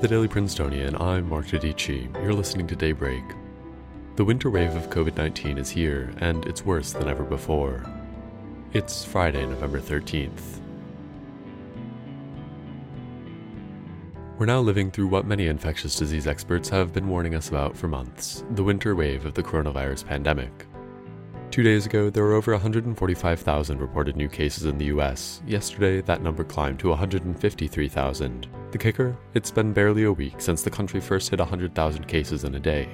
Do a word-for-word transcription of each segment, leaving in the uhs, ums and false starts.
the Daily Princetonian, I'm Mark Dodici. You're listening to Daybreak. The winter wave of covid nineteen is here, and it's worse than ever before. It's Friday, November thirteenth. We're now living through what many infectious disease experts have been warning us about for months, the winter wave of the coronavirus pandemic. Two days ago, there were over one hundred forty-five thousand reported new cases in the U S. Yesterday, that number climbed to one hundred fifty-three thousand. The kicker? It's been barely a week since the country first hit one hundred thousand cases in a day.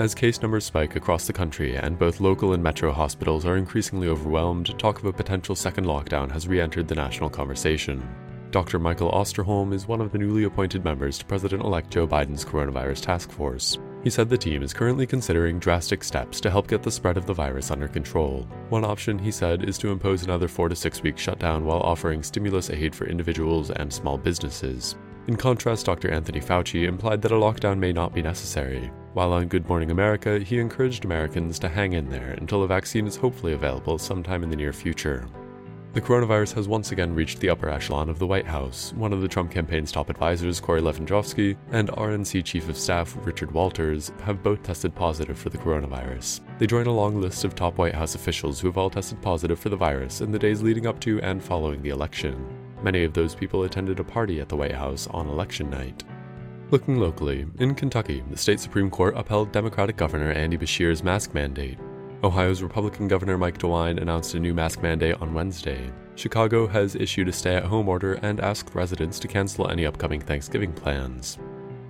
As case numbers spike across the country and both local and metro hospitals are increasingly overwhelmed, talk of a potential second lockdown has re-entered the national conversation. Doctor Michael Osterholm is one of the newly appointed members to President-elect Joe Biden's coronavirus task force. He said the team is currently considering drastic steps to help get the spread of the virus under control. One option, he said, is to impose another four to six week shutdown while offering stimulus aid for individuals and small businesses. In contrast, Doctor Anthony Fauci implied that a lockdown may not be necessary. While on Good Morning America, he encouraged Americans to hang in there until a vaccine is hopefully available sometime in the near future. The coronavirus has once again reached the upper echelon of the White House. One of the Trump campaign's top advisors, Corey Lewandowski, and R N C Chief of Staff Richard Walters have both tested positive for the coronavirus. They join a long list of top White House officials who have all tested positive for the virus in the days leading up to and following the election. Many of those people attended a party at the White House on election night. Looking locally, in Kentucky, the state Supreme Court upheld Democratic Governor Andy Beshear's mask mandate. Ohio's Republican Governor Mike DeWine announced a new mask mandate on Wednesday. Chicago has issued a stay-at-home order and asked residents to cancel any upcoming Thanksgiving plans.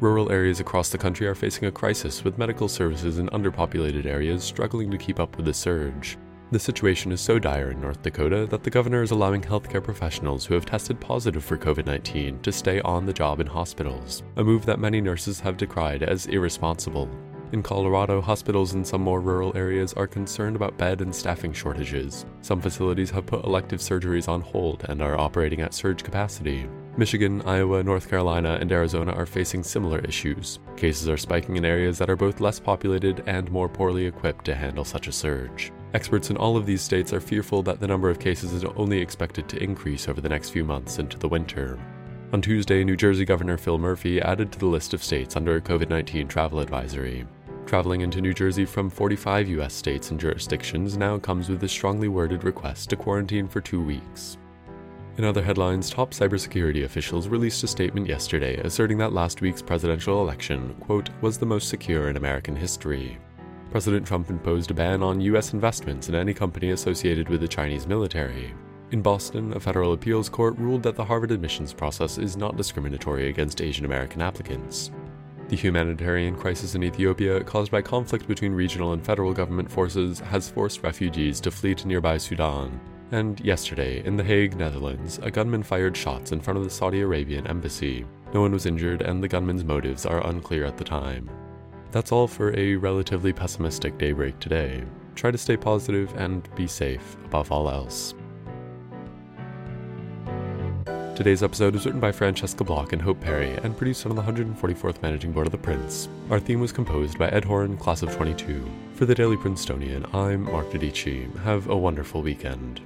Rural areas across the country are facing a crisis, with medical services in underpopulated areas struggling to keep up with the surge. The situation is so dire in North Dakota that the governor is allowing healthcare professionals who have tested positive for covid nineteen to stay on the job in hospitals, a move that many nurses have decried as irresponsible. In Colorado, hospitals in some more rural areas are concerned about bed and staffing shortages. Some facilities have put elective surgeries on hold and are operating at surge capacity. Michigan, Iowa, North Carolina, and Arizona are facing similar issues. Cases are spiking in areas that are both less populated and more poorly equipped to handle such a surge. Experts in all of these states are fearful that the number of cases is only expected to increase over the next few months into the winter. On Tuesday, New Jersey Governor Phil Murphy added to the list of states under a covid nineteen travel advisory. Traveling into New Jersey from forty-five U S states and jurisdictions now comes with a strongly worded request to quarantine for two weeks. In other headlines, top cybersecurity officials released a statement yesterday asserting that last week's presidential election, quote, was the most secure in American history. President Trump imposed a ban on U S investments in any company associated with the Chinese military. In Boston, a federal appeals court ruled that the Harvard admissions process is not discriminatory against Asian American applicants. The humanitarian crisis in Ethiopia, caused by conflict between regional and federal government forces, has forced refugees to flee to nearby Sudan. And yesterday, in The Hague, Netherlands, a gunman fired shots in front of the Saudi Arabian embassy. No one was injured, and the gunman's motives are unclear at the time. That's all for a relatively pessimistic Daybreak today. Try to stay positive and be safe above all else. Today's episode was written by Francesca Block and Hope Perry and produced on the one hundred forty-fourth Managing Board of The Prince. Our theme was composed by Ed Horan, Class of twenty-two. For the Daily Princetonian, I'm Mark Dodici. Have a wonderful weekend.